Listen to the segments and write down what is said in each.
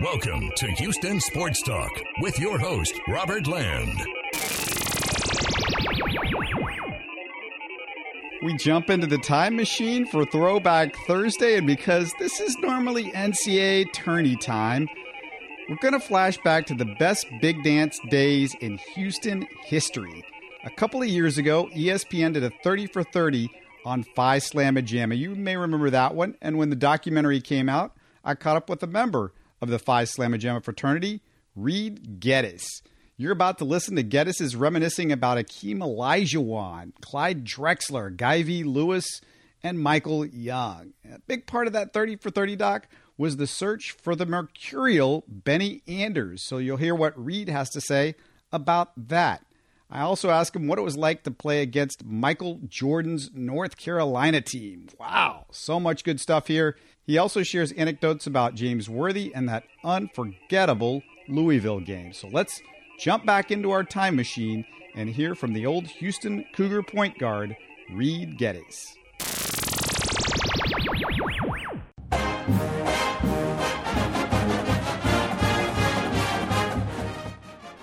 Welcome to Houston Sports Talk with your host, Robert Land. We jump into the time machine for Throwback Thursday, and because this is normally NCAA tourney time, we're going to flash back to the best big dance days in Houston history. A couple of years ago, ESPN did a 30 for 30 on Phi Slamma Jamma. You may remember that one, and when the documentary came out, I caught up with a member of the Phi Slamma Jamma fraternity, Reed Geddes. You're about to listen to Geddes' reminiscing about Akeem Olajuwon, Clyde Drexler, Guy V. Lewis, and Michael Young. A big part of that 30 for 30 doc was the search for the mercurial Benny Anders. So you'll hear what Reed has to say about that. I also asked him what it was like to play against Michael Jordan's North Carolina team. Wow, so much good stuff here. He also shares anecdotes about James Worthy and that unforgettable Louisville game. So let's jump back into our time machine and hear from the old Houston Cougar point guard, Reed Geddes.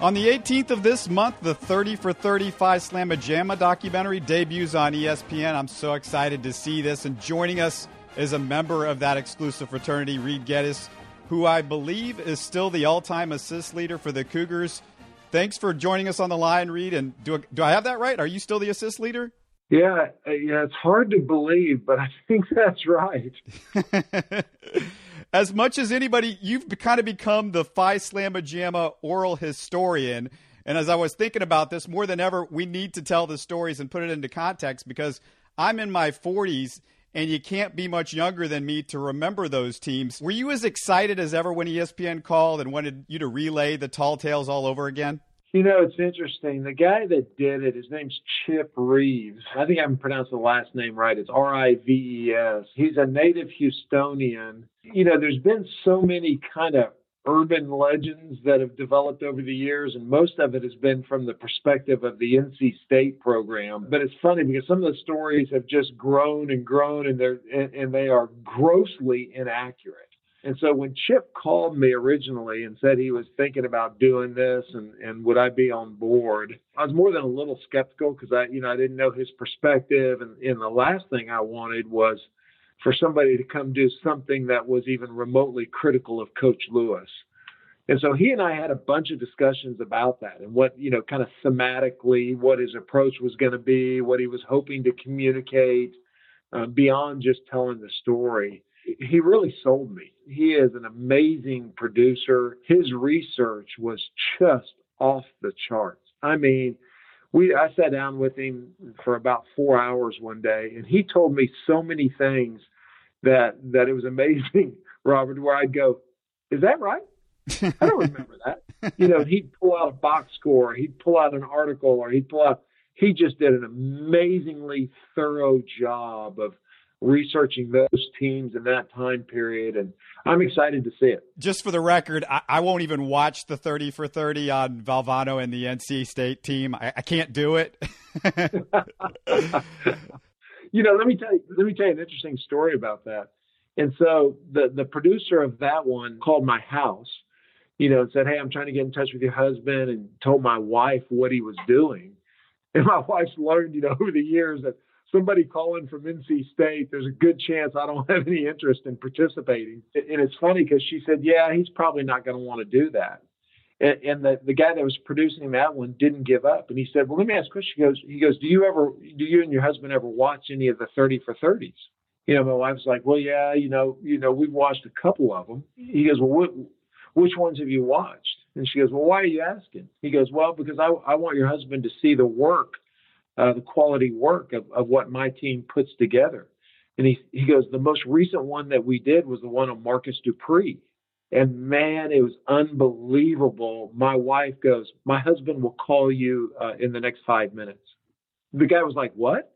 On the 18th of this month, the 30 for 30 Phi Slamma Jamma documentary debuts on ESPN. I'm so excited to see this, and joining us is a member of that exclusive fraternity, Reed Geddes, who I believe is still the all-time assist leader for the Cougars. Thanks for joining us on the line, Reed. And do I have that right? Are you still the assist leader? Yeah, it's hard to believe, but I think that's right. As much as anybody, you've kind of become the Phi Slamma Jamma oral historian. And as I was thinking about this, more than ever, we need to tell the stories and put it into context, because I'm in my 40s and you can't be much younger than me to remember those teams. Were you as excited as ever when ESPN called and wanted you to relay the tall tales all over again? You know, it's interesting. The guy that did it, his name's Chip Reeves. I think I haven't pronounced the last name right. It's R-I-V-E-S. He's a native Houstonian. You know, there's been so many kind of urban legends that have developed over the years, and most of it has been from the perspective of the NC State program. But it's funny because some of the stories have just grown and grown, and they are grossly inaccurate. And so when Chip called me originally and said he was thinking about doing this and would I be on board, I was more than a little skeptical because I didn't know his perspective. And the last thing I wanted was for somebody to come do something that was even remotely critical of Coach Lewis. And so he and I had a bunch of discussions about that and what, you know, kind of thematically what his approach was going to be, what he was hoping to communicate beyond just telling the story. He really sold me. He is an amazing producer. His research was just off the charts. I mean, I sat down with him for about 4 hours one day, and he told me so many things that it was amazing, Robert, where I'd go, is that right? I don't remember that. You know, he'd pull out a box score, he'd pull out an article, or he just did an amazingly thorough job of researching those teams in that time period, and I'm excited to see it. Just for the record, I won't even watch the 30 for 30 on Valvano and the NC State team. I can't do it. You know, let me tell you an interesting story about that. And so the producer of that one called my house, you know, and said, hey, I'm trying to get in touch with your husband, and told my wife what he was doing. And my wife's learned, you know, over the years that somebody calling from NC State, there's a good chance I don't have any interest in participating. And it's funny because she said, yeah, he's probably not going to want to do that. And the guy that was producing that one didn't give up. And he said, well, let me ask a question. He goes, do you and your husband ever watch any of the 30 for 30s? You know, my wife's like, well, yeah, you know, we've watched a couple of them. He goes, well, which ones have you watched? And she goes, well, why are you asking? He goes, well, because I want your husband to see the work. The quality work of what my team puts together. And he goes, the most recent one that we did was the one on Marcus Dupree. And man, it was unbelievable. My wife goes, my husband will call you in the next 5 minutes. The guy was like, what?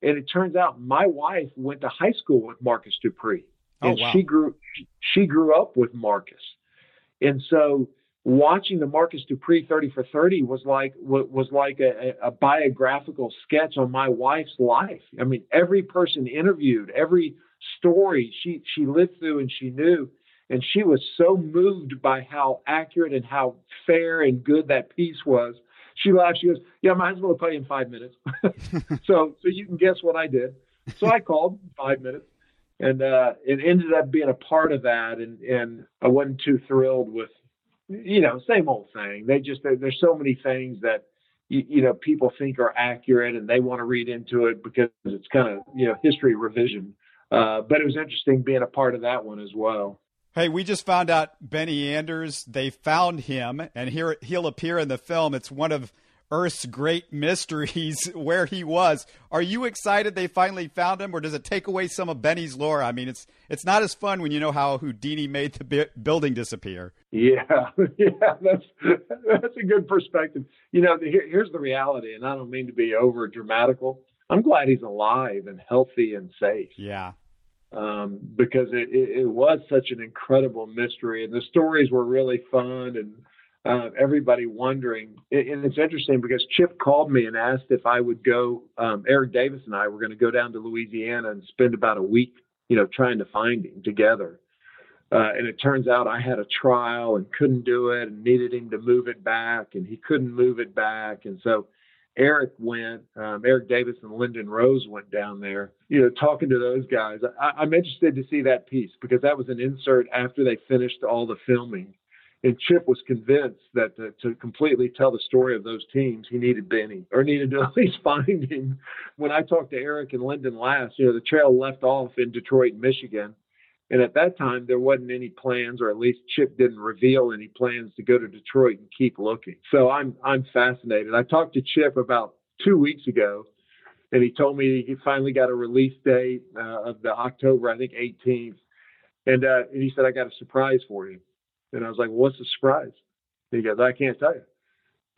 And it turns out my wife went to high school with Marcus Dupree. And oh, wow. She grew up with Marcus. And so watching the Marcus Dupree 30 for 30 was like a biographical sketch on my wife's life. I mean, every person interviewed, every story she lived through and she knew. And she was so moved by how accurate and how fair and good that piece was. She laughed. She goes, yeah, mine's going to play in 5 minutes. so you can guess what I did. So I called 5 minutes, and it ended up being a part of that. And I wasn't too thrilled with, you know, same old thing. There's so many things that, you know, people think are accurate and they want to read into it because it's kind of, you know, history revision. But it was interesting being a part of that one as well. Hey, we just found out Benny Anders. They found him, and here he'll appear in the film. It's one of Earth's great mysteries where he was. Are you excited they finally found him, or does it take away some of Benny's lore? I mean, it's not as fun when you know how Houdini made the building disappear. Yeah, that's a good perspective. You know, here's the reality, and I don't mean to be over dramatical. I'm glad he's alive and healthy and safe. Yeah. Because it was such an incredible mystery, and the stories were really fun, and everybody wondering. And it's interesting because Chip called me and asked if I would go. Eric Davis and I were going to go down to Louisiana and spend about a week, you know, trying to find him together. And it turns out I had a trial and couldn't do it, and needed him to move it back, and he couldn't move it back, and so. Eric Davis and Lyndon Rose went down there, you know, talking to those guys. I'm interested to see that piece because that was an insert after they finished all the filming. And Chip was convinced that to completely tell the story of those teams, he needed Benny, or needed to at least find him. When I talked to Eric and Lyndon last, you know, the trail left off in Detroit, Michigan. And at that time, there wasn't any plans, or at least Chip didn't reveal any plans to go to Detroit and keep looking. So I'm fascinated. I talked to Chip about 2 weeks ago, and he told me he finally got a release date of the October, I think, 18th. And he said, I got a surprise for you. And I was like, well, what's the surprise? And he goes, I can't tell you.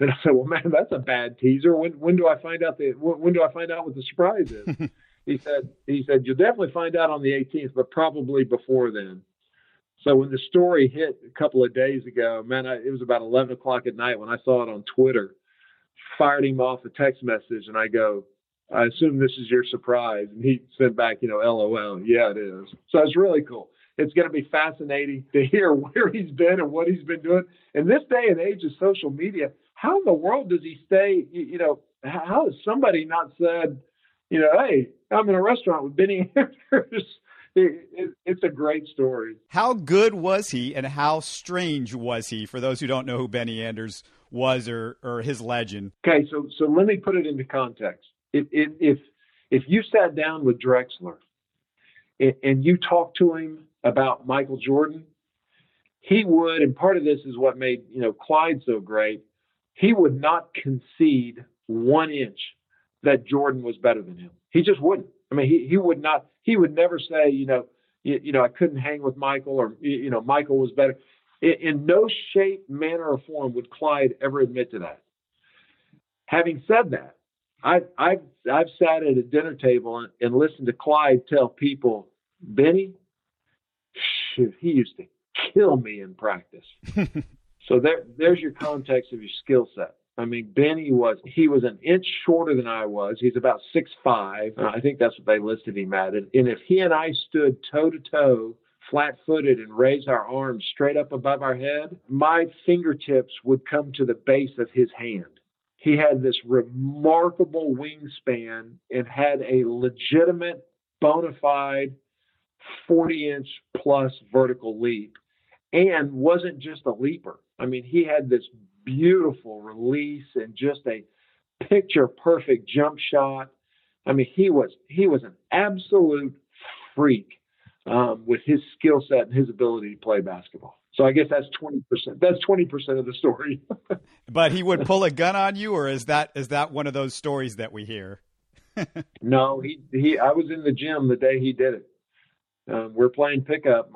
And I said, well, man, that's a bad teaser. When do I find out what the surprise is? He said, you'll definitely find out on the 18th, but probably before then. So when the story hit a couple of days ago, man, it was about 11 o'clock at night when I saw it on Twitter, fired him off a text message. And I go, I assume this is your surprise. And he sent back, you know, LOL. Yeah, it is. So it's really cool. It's going to be fascinating to hear where he's been and what he's been doing. In this day and age of social media, how in the world does he stay? You know, how has somebody not said, you know, hey, I'm in a restaurant with Benny Anders. It's a great story. How good was he, and how strange was he, for those who don't know who Benny Anders was or his legend? Okay, so let me put it into context. If you sat down with Drexler and you talked to him about Michael Jordan, he would, and part of this is what made, you know, Clyde so great, he would not concede 1 inch that Jordan was better than him. He just wouldn't. I mean, he would not. He would never say, you know, I couldn't hang with Michael, or, you know, Michael was better. In no shape, manner, or form would Clyde ever admit to that. Having said that, I've sat at a dinner table and listened to Clyde tell people, Benny, shoot, he used to kill me in practice. So there's your context of your skill set. I mean, Benny was an inch shorter than I was. He's about 6'5". I think that's what they listed him at. And if he and I stood toe-to-toe, flat-footed, and raised our arms straight up above our head, my fingertips would come to the base of his hand. He had this remarkable wingspan and had a legitimate, bona fide 40-inch-plus vertical leap, and wasn't just a leaper. I mean, he had this beautiful release and just a picture perfect jump shot. I mean, he was an absolute freak with his skill set and his ability to play basketball. So I guess that's 20%. That's 20% of the story. But he would pull a gun on you, or is that one of those stories that we hear? No, I was in the gym the day he did it. We're playing pickup,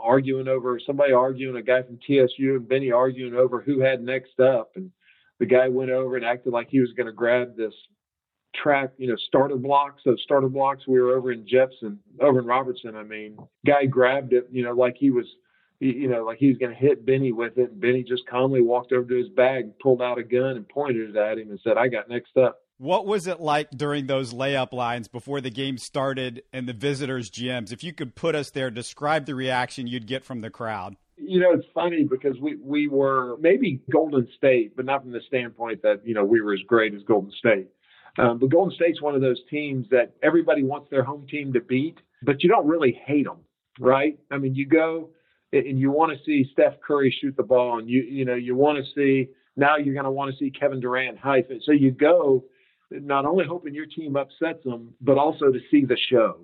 somebody arguing, a guy from TSU and Benny arguing over who had next up. And the guy went over and acted like he was going to grab this track, you know, starter blocks. Those starter blocks, we were over in Robertson. I mean, guy grabbed it, you know, like he was going to hit Benny with it. And Benny just calmly walked over to his bag and pulled out a gun and pointed it at him and said, I got next up. What was it like during those layup lines before the game started in the visitors' gyms? If you could put us there, describe the reaction you'd get from the crowd. You know, it's funny because we were maybe Golden State, but not from the standpoint that, you know, we were as great as Golden State. But Golden State's one of those teams that everybody wants their home team to beat, but you don't really hate them, right? I mean, you go and you want to see Steph Curry shoot the ball, and you want to see, now you're going to want to see Kevin Durant hype it. So you go not only hoping your team upsets them, but also to see the show.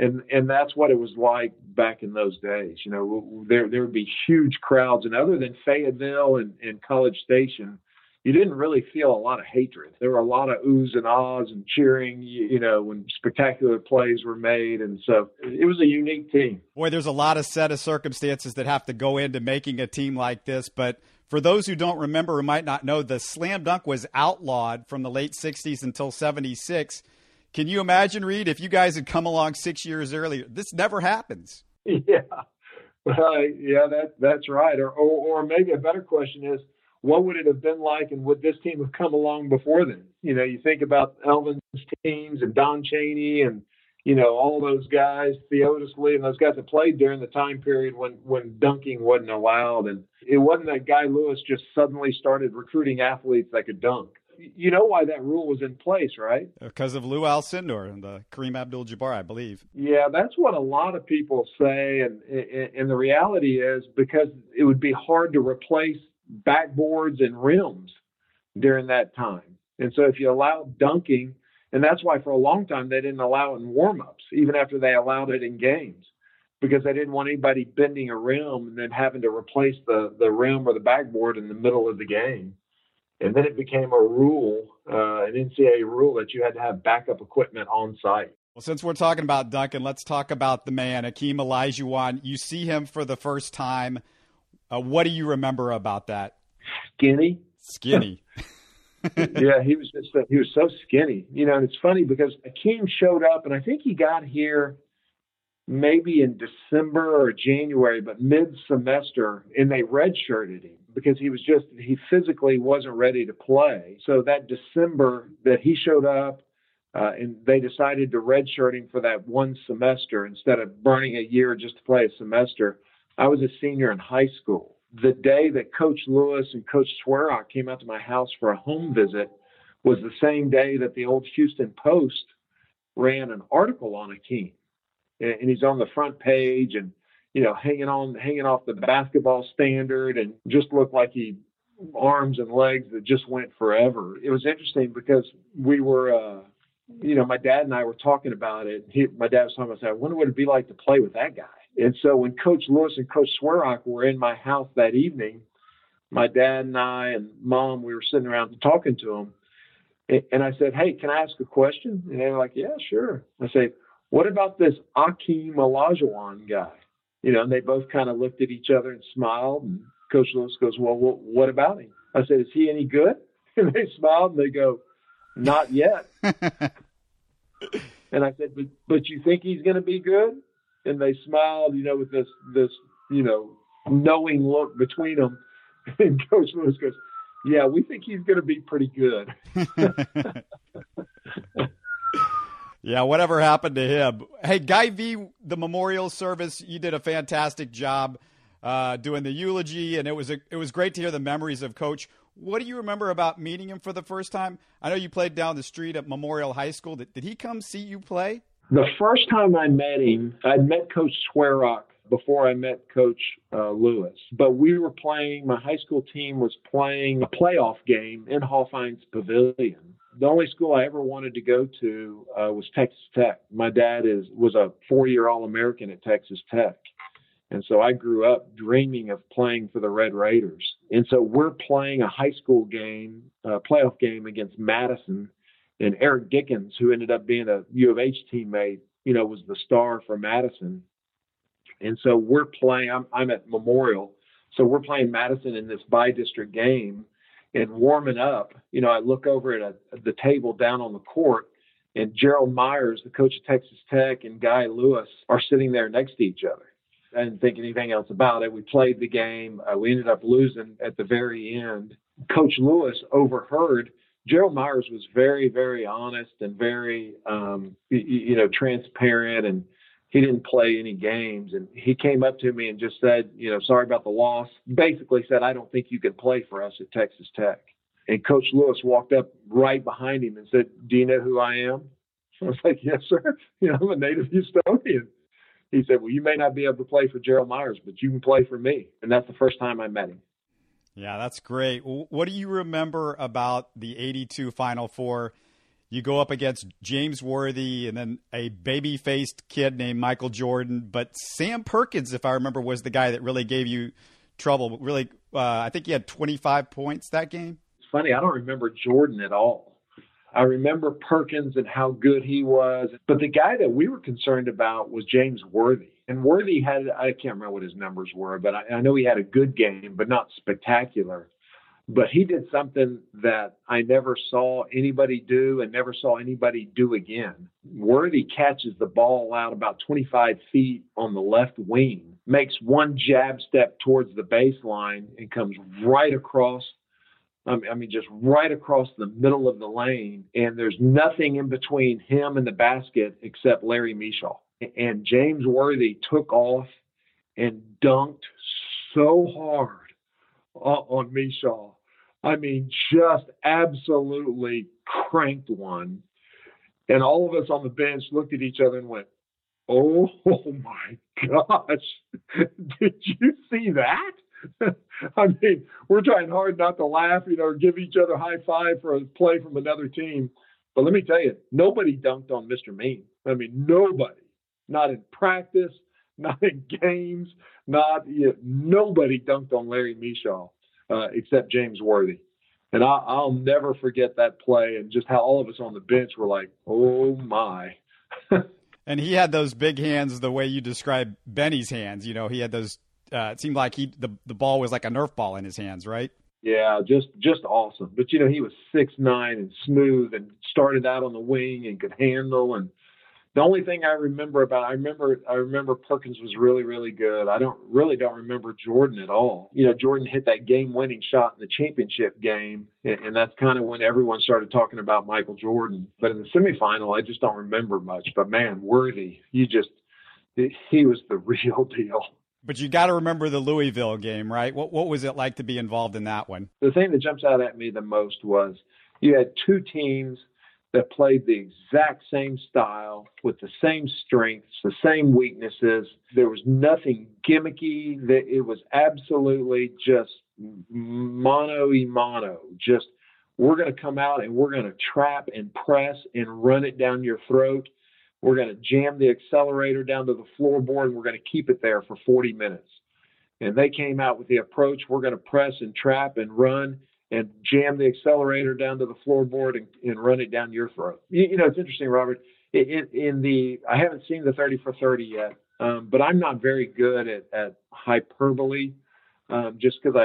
And that's what it was like back in those days. You know, there would be huge crowds, and other than Fayetteville and College Station, you didn't really feel a lot of hatred. There were a lot of oohs and ahs and cheering, you know, when spectacular plays were made. And so it was a unique team. Boy, there's a lot of set of circumstances that have to go into making a team like this. But for those who don't remember or might not know, the slam dunk was outlawed from the late 60s until 76. Can you imagine, Reed, if you guys had come along 6 years earlier? This never happens. Yeah, yeah, that's right. Or maybe a better question is, what would it have been like, and would this team have come along before then? You know, you think about Elvin's teams and Don Chaney and, you know, all those guys, Theodis Lee, and those guys that played during the time period when dunking wasn't allowed. And it wasn't that Guy Lewis just suddenly started recruiting athletes that could dunk. You know why that rule was in place, right? Because of Lou Alcindor and the Kareem Abdul-Jabbar, I believe. Yeah, that's what a lot of people say, and the reality is because it would be hard to replace backboards and rims during that time. And so if you allow dunking, and that's why for a long time they didn't allow it in warm-ups, even after they allowed it in games, because they didn't want anybody bending a rim and then having to replace the rim or the backboard in the middle of the game. And then it became a rule, an NCAA rule, that you had to have backup equipment on site. Well, since we're talking about Duncan, let's talk about the man, Akeem Olajuwon. You see him for the first time. What do you remember about that? Skinny. Yeah, he was so skinny. You know, and it's funny because Akeem showed up, and I think he got here maybe in December or January, but mid-semester, and they redshirted him because he physically wasn't ready to play. So that December that he showed up, and they decided to redshirt him for that one semester instead of burning a year just to play a semester. I was a senior in high school. The day that Coach Lewis and Coach Swarok came out to my house for a home visit was the same day that the old Houston Post ran an article on Akeem. And he's on the front page and, you know, hanging off the basketball standard, and just looked like he arms and legs that just went forever. It was interesting because we were, you know, my dad and I were talking about it. My dad was talking about, I wonder what it'd be like to play with that guy. And so when Coach Lewis and Coach Swarok were in my house that evening, my dad and I and Mom, we were sitting around talking to him. And I said, hey, can I ask a question? And they were like, yeah, sure. I said, what about this Akeem Olajuwon guy? You know, and they both kind of looked at each other and smiled. And Coach Lewis goes, well, what about him? I said, is he any good? And they smiled and they go, not yet. And I said, but you think he's going to be good? And they smiled, you know, with this, you know, knowing look between them. And Coach Lewis goes, yeah, we think he's going to be pretty good. Yeah, whatever happened to him. Hey, Guy V, the memorial service, you did a fantastic job doing the eulogy, and it was great to hear the memories of Coach. What do you remember about meeting him for the first time? I know you played down the street at Memorial High School. Did he come see you play? The first time I met him, I'd met Coach Swarok before I met Coach Lewis. But we were playing, my high school team was playing a playoff game in Hallfine's Pavilion. The only school I ever wanted to go to was Texas Tech. My dad was a four-year All-American at Texas Tech. And so I grew up dreaming of playing for the Red Raiders. And so we're playing a high school game, playoff game against Madison. And Eric Dickens, who ended up being a U of H teammate, you know, was the star for Madison. And so we're playing, I'm at Memorial. So we're playing Madison in this bi-district game. And warming up, you know, I look over at the table down on the court, and Gerald Myers, the coach of Texas Tech, and Guy Lewis are sitting there next to each other. I didn't think anything else about it. We played the game. We ended up losing at the very end. Coach Lewis overheard. Gerald Myers was very, very honest and very, transparent and he didn't play any games. And he came up to me and just said, you know, sorry about the loss. Basically said, I don't think you can play for us at Texas Tech. And Coach Lewis walked up right behind him and said, do you know who I am? I was like, yes, sir. You know, I'm a native Houstonian. He said, well, you may not be able to play for Gerald Myers, but you can play for me. And that's the first time I met him. Yeah, that's great. What do you remember about the 82 Final Four? You go up against James Worthy and then a baby-faced kid named Michael Jordan. But Sam Perkins, if I remember, was the guy that really gave you trouble. Really, I think he had 25 points that game. It's funny. I don't remember Jordan at all. I remember Perkins and how good he was. But the guy that we were concerned about was James Worthy. And Worthy had, I can't remember what his numbers were, but I know he had a good game, but not spectacular. But he did something that I never saw anybody do and never saw anybody do again. Worthy catches the ball out about 25 feet on the left wing, makes one jab step towards the baseline and comes right across, I mean, just right across the middle of the lane. And there's nothing in between him and the basket except Larry Mishaw. And James Worthy took off and dunked so hard on Mishaw. I mean, just absolutely cranked one. And all of us on the bench looked at each other and went, oh my gosh, did you see that? I mean, we're trying hard not to laugh, you know, or give each other high five for a play from another team. But let me tell you, nobody dunked on Mr. Mean. I mean, nobody, not in practice, not in games, nobody dunked on Larry Mishaw. Except James Worthy. And I'll never forget that play and just how all of us on the bench were like, oh, my. And he had those big hands the way you described Benny's hands. You know, he had those it seemed like the ball was like a Nerf ball in his hands, right? Yeah, just awesome. But, you know, he was 6'9" and smooth and started out on the wing and could handle. And the only thing I remember about, I remember Perkins was really, really good. I don't remember Jordan at all. You know, Jordan hit that game-winning shot in the championship game, and that's kind of when everyone started talking about Michael Jordan. But in the semifinal, I just don't remember much. But man, Worthy, he was the real deal. But you got to remember the Louisville game, right? What was it like to be involved in that one? The thing that jumps out at me the most was you had two teams that played the exact same style with the same strengths, the same weaknesses. There was nothing gimmicky. It was absolutely just mono-y-mono. Just, we're going to come out and we're going to trap and press and run it down your throat. We're going to jam the accelerator down to the floorboard and we're going to keep it there for 40 minutes. And they came out with the approach, we're going to press and trap and run and jam the accelerator down to the floorboard and run it down your throat. You know, it's interesting, Robert. I haven't seen the 30 for 30 yet, but I'm not very good at hyperbole, just because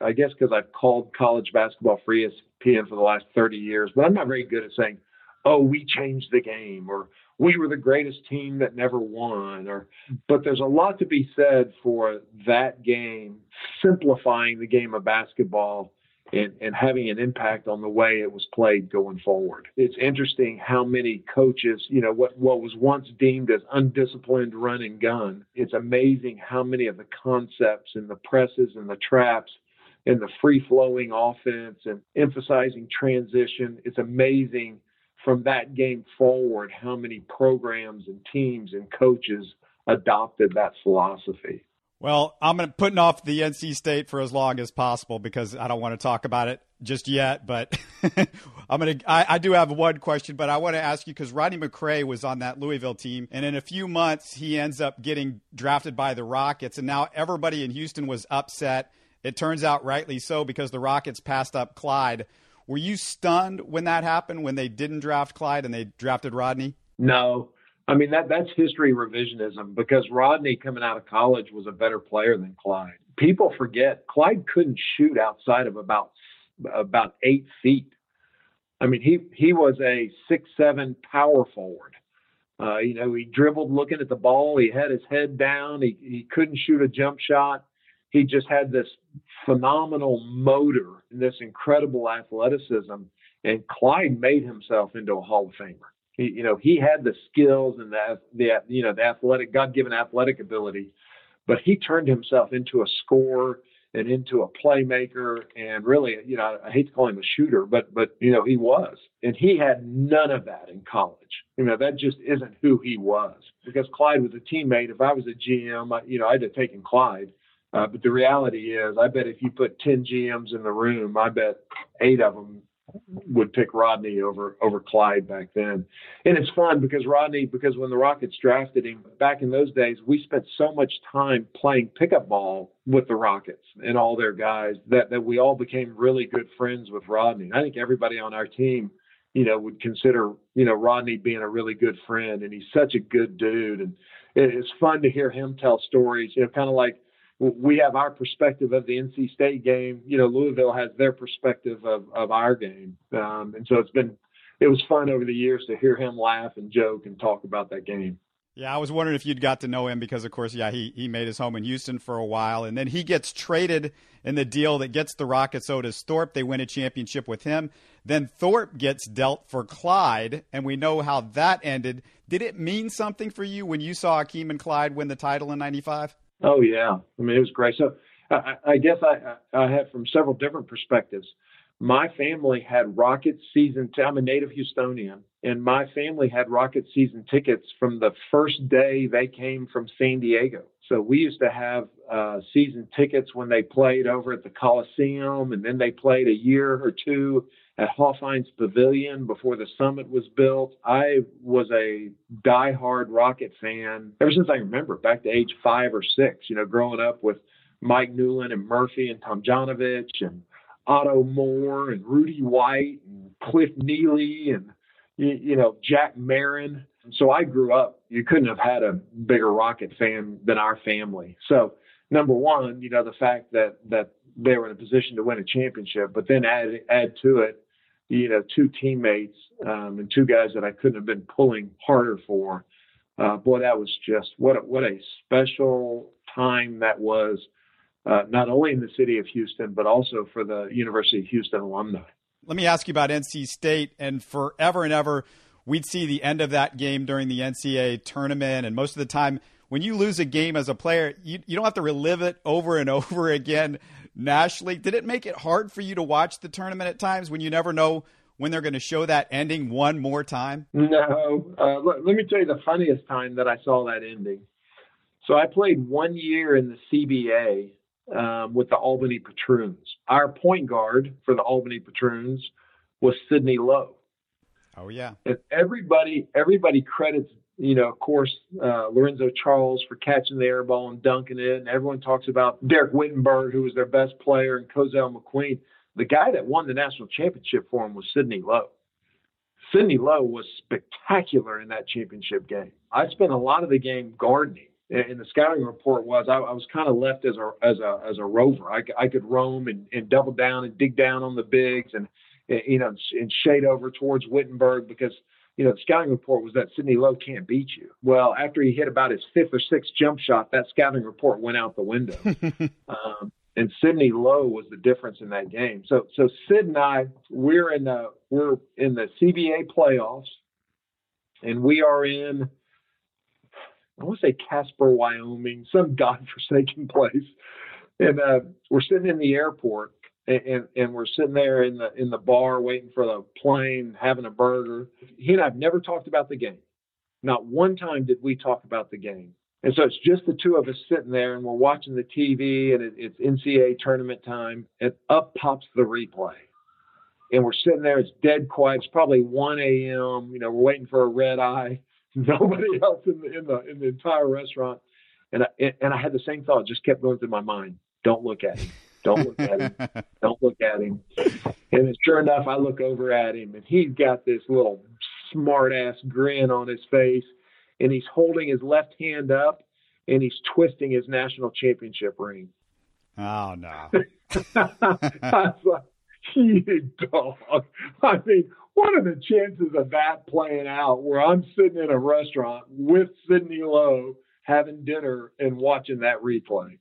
I guess because I've called college basketball for ESPN for the last 30 years, but I'm not very good at saying, oh, we changed the game, or we were the greatest team that never won. But there's a lot to be said for that game, simplifying the game of basketball and having an impact on the way it was played going forward. It's interesting how many coaches, you know, what was once deemed as undisciplined run and gun, it's amazing how many of the concepts and the presses and the traps and the free-flowing offense and emphasizing transition, it's amazing from that game forward how many programs and teams and coaches adopted that philosophy. Well, I'm putting off the NC State for as long as possible because I don't want to talk about it just yet. But I do have one question, but I want to ask you because Rodney McRae was on that Louisville team, and in a few months he ends up getting drafted by the Rockets, and now everybody in Houston was upset. It turns out rightly so because the Rockets passed up Clyde. Were you stunned when that happened, when they didn't draft Clyde and they drafted Rodney? No. I mean, that's history revisionism because Rodney coming out of college was a better player than Clyde. People forget Clyde couldn't shoot outside of about 8 feet. I mean, he was a 6'7" power forward. You know, he dribbled looking at the ball. He had his head down. He couldn't shoot a jump shot. He just had this phenomenal motor and this incredible athleticism. And Clyde made himself into a Hall of Famer. he had the skills and the athletic, God-given athletic ability, but he turned himself into a scorer and into a playmaker, and really, I hate to call him a shooter, but he was. And he had none of that in college. That just isn't who he was. Because Clyde was a teammate. If I was a GM, I'd have taken Clyde. But the reality is, I bet if you put 10 GMs in the room, I bet 8 of them would pick Rodney over Clyde back then. And it's fun because when the Rockets drafted him back in those days, we spent so much time playing pickup ball with the Rockets and all their guys that we all became really good friends with Rodney. I think everybody on our team, would consider, Rodney being a really good friend, and he's such a good dude. And it's fun to hear him tell stories, kind of like, we have our perspective of the NC State game. Louisville has their perspective of our game. And so it was fun over the years to hear him laugh and joke and talk about that game. Yeah, I was wondering if you'd got to know him because, of course, he made his home in Houston for a while. And then he gets traded in the deal that gets the Rockets Otis Thorpe. They win a championship with him. Then Thorpe gets dealt for Clyde, and we know how that ended. Did it mean something for you when you saw Akeem and Clyde win the title in 95? Oh, yeah. It was great. So I guess I have from several different perspectives. My family had Rockets season tickets. I'm a native Houstonian, and my family had Rockets season tickets from the first day they came from San Diego. So we used to have season tickets when they played over at the Coliseum, and then they played a year or two at Hoffheinz Pavilion before the Summit was built. I was a diehard Rocket fan ever since I remember, back to age 5 or 6, growing up with Mike Newland and Murphy and Tomjanovich and Otto Moore and Rudy White and Cliff Neely and, Jack Marin. So I grew up, you couldn't have had a bigger Rocket fan than our family. So number one, the fact that they were in a position to win a championship, but then add to it, 2 teammates and 2 guys that I couldn't have been pulling harder for. Boy, that was just what a special time that was, not only in the city of Houston, but also for the University of Houston alumni. Let me ask you about NC State, and forever and ever, we'd see the end of that game during the NCAA tournament. And most of the time, when you lose a game as a player, you don't have to relive it over and over again nationally. Did it make it hard for you to watch the tournament at times when you never know when they're going to show that ending one more time? No. Let me tell you the funniest time that I saw that ending. So I played 1 year in the CBA with the Albany Patroons. Our point guard for the Albany Patroons was Sidney Lowe. Oh, yeah. And everybody credits, of course, Lorenzo Charles for catching the air ball and dunking it. And everyone talks about Derek Wittenberg, who was their best player, and Cozell McQueen. The guy that won the national championship for him was Sidney Lowe. Sidney Lowe was spectacular in that championship game. I spent a lot of the game gardening. And the scouting report was I was kind of left as a rover. I could roam and double down and dig down on the bigs and shade over towards Wittenberg because, the scouting report was that Sidney Lowe can't beat you. Well, after he hit about his 5th or 6th jump shot, that scouting report went out the window. And Sidney Lowe was the difference in that game. So Sid and I, we're in the CBA playoffs, and we are in, I want to say Casper, Wyoming, some godforsaken place. And we're sitting in the airport. And we're sitting there in the bar waiting for the plane, having a burger. He and I have never talked about the game. Not one time did we talk about the game. And so it's just the 2 of us sitting there, and we're watching the TV, and it's NCAA tournament time, and up pops the replay. And we're sitting there, it's dead quiet. It's probably 1 a.m. We're waiting for a red eye. Nobody else in the entire restaurant. And I had the same thought, it just kept going through my mind. Don't look at him. Don't look at him. Don't look at him. And sure enough, I look over at him, and he's got this little smart-ass grin on his face, and he's holding his left hand up, and he's twisting his national championship ring. Oh, no. I was like, you dog. I mean, what are the chances of that playing out where I'm sitting in a restaurant with Sidney Lowe having dinner and watching that replay?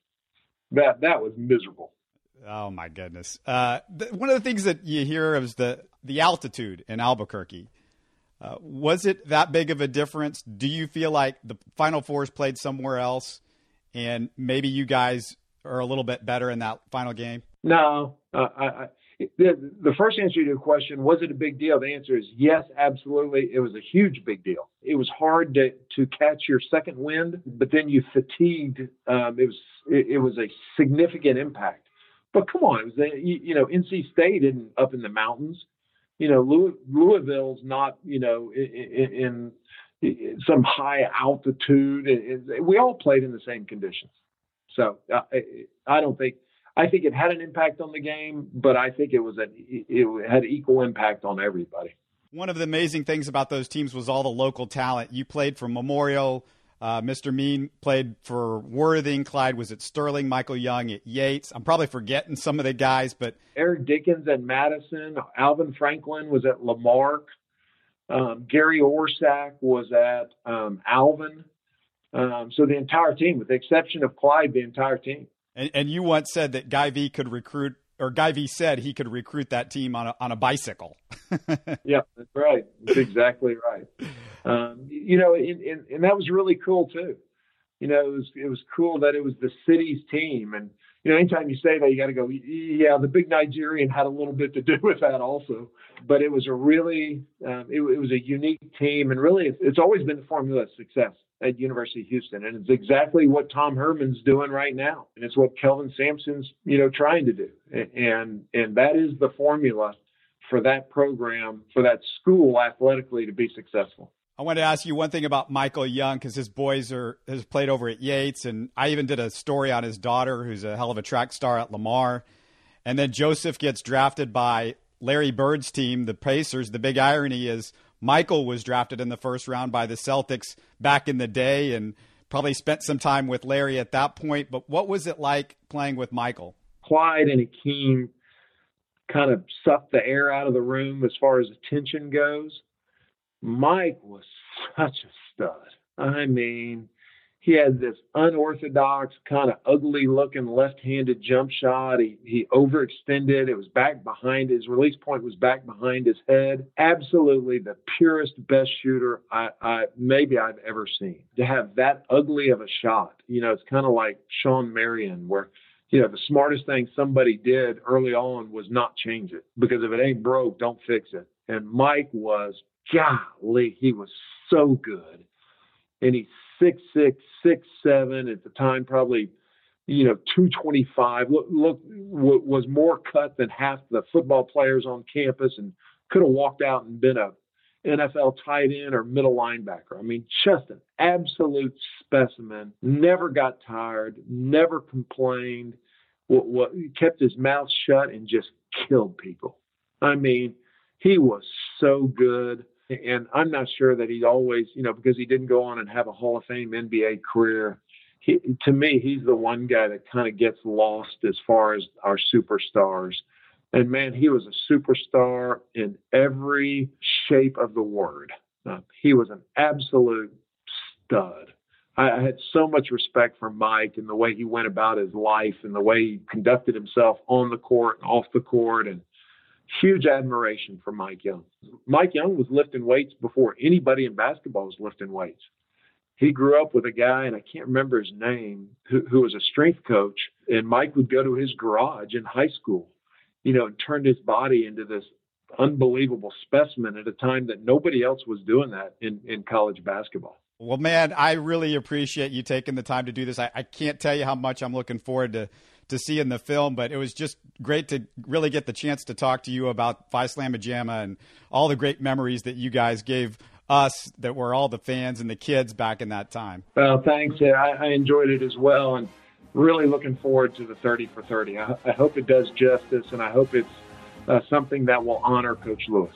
That was miserable. Oh, my goodness. One of the things that you hear is the altitude in Albuquerque. Was it that big of a difference? Do you feel like the Final Fours played somewhere else and maybe you guys are a little bit better in that final game? No. The first answer to your question, was it a big deal? The answer is yes, absolutely. It was a huge big deal. It was hard to catch your second wind, but then you fatigued. It was a significant impact. But come on, it was NC State isn't up in the mountains. Louisville's not, in some high altitude. We all played in the same conditions. So I think it had an impact on the game, but I think it had equal impact on everybody. One of the amazing things about those teams was all the local talent. You played for Memorial. Mr. Mean played for Worthing. Clyde was at Sterling. Michael Young at Yates. I'm probably forgetting some of the guys, but Eric Dickens at Madison. Alvin Franklin was at Lamarck. Gary Orsack was at Alvin. So the entire team, with the exception of Clyde, the entire team. And you once said that Guy V. said he could recruit that team on a bicycle. Yeah, that's right. That's exactly right. And that was really cool too. It was cool that it was the city's team. And, anytime you say that, you got to go, yeah, the big Nigerian had a little bit to do with that also. But it was a really, it was a unique team. And really, it's always been the formula of success at University of Houston. And it's exactly what Tom Herman's doing right now. And it's what Kelvin Sampson's, trying to do. And that is the formula for that program, for that school athletically to be successful. I want to ask you one thing about Michael Young, because his boys has played over at Yates, and I even did a story on his daughter, who's a hell of a track star at Lamar. And then Joseph gets drafted by Larry Bird's team, the Pacers. The big irony is Michael was drafted in the first round by the Celtics back in the day and probably spent some time with Larry at that point. But what was it like playing with Michael? Clyde and Akeem kind of sucked the air out of the room as far as attention goes. Mike was such a stud. I mean, he had this unorthodox, kind of ugly-looking left-handed jump shot. He overextended. It was back behind. His release point was back behind his head. Absolutely the purest, best shooter I've ever seen. To have that ugly of a shot, it's kind of like Sean Marion, where the smartest thing somebody did early on was not change it, because if it ain't broke, don't fix it. And Mike was, golly, he was so good. And he's 6'6", 6'7", at the time, probably, 225, was more cut than half the football players on campus, and could have walked out and been a NFL tight end or middle linebacker. I mean, just an absolute specimen. Never got tired, never complained, kept his mouth shut and just killed people. I mean, he was so good. And I'm not sure that he's always, because he didn't go on and have a Hall of Fame NBA career. To me, he's the one guy that kind of gets lost as far as our superstars. And man, he was a superstar in every shape of the word. He was an absolute stud. I had so much respect for Mike and the way he went about his life and the way he conducted himself on the court and off the court, and huge admiration for Mike Young. Mike Young was lifting weights before anybody in basketball was lifting weights. He grew up with a guy, and I can't remember his name, who was a strength coach, and Mike would go to his garage in high school, and turned his body into this unbelievable specimen at a time that nobody else was doing that in college basketball. Well, man, I really appreciate you taking the time to do this. I can't tell you how much I'm looking forward to see in the film, but it was just great to really get the chance to talk to you about Phi Slamma Jamma and all the great memories that you guys gave us that were all the fans and the kids back in that time. Well, thanks. I enjoyed it as well, and really looking forward to the 30 for 30. I hope it does justice, and I hope it's something that will honor Coach Lewis.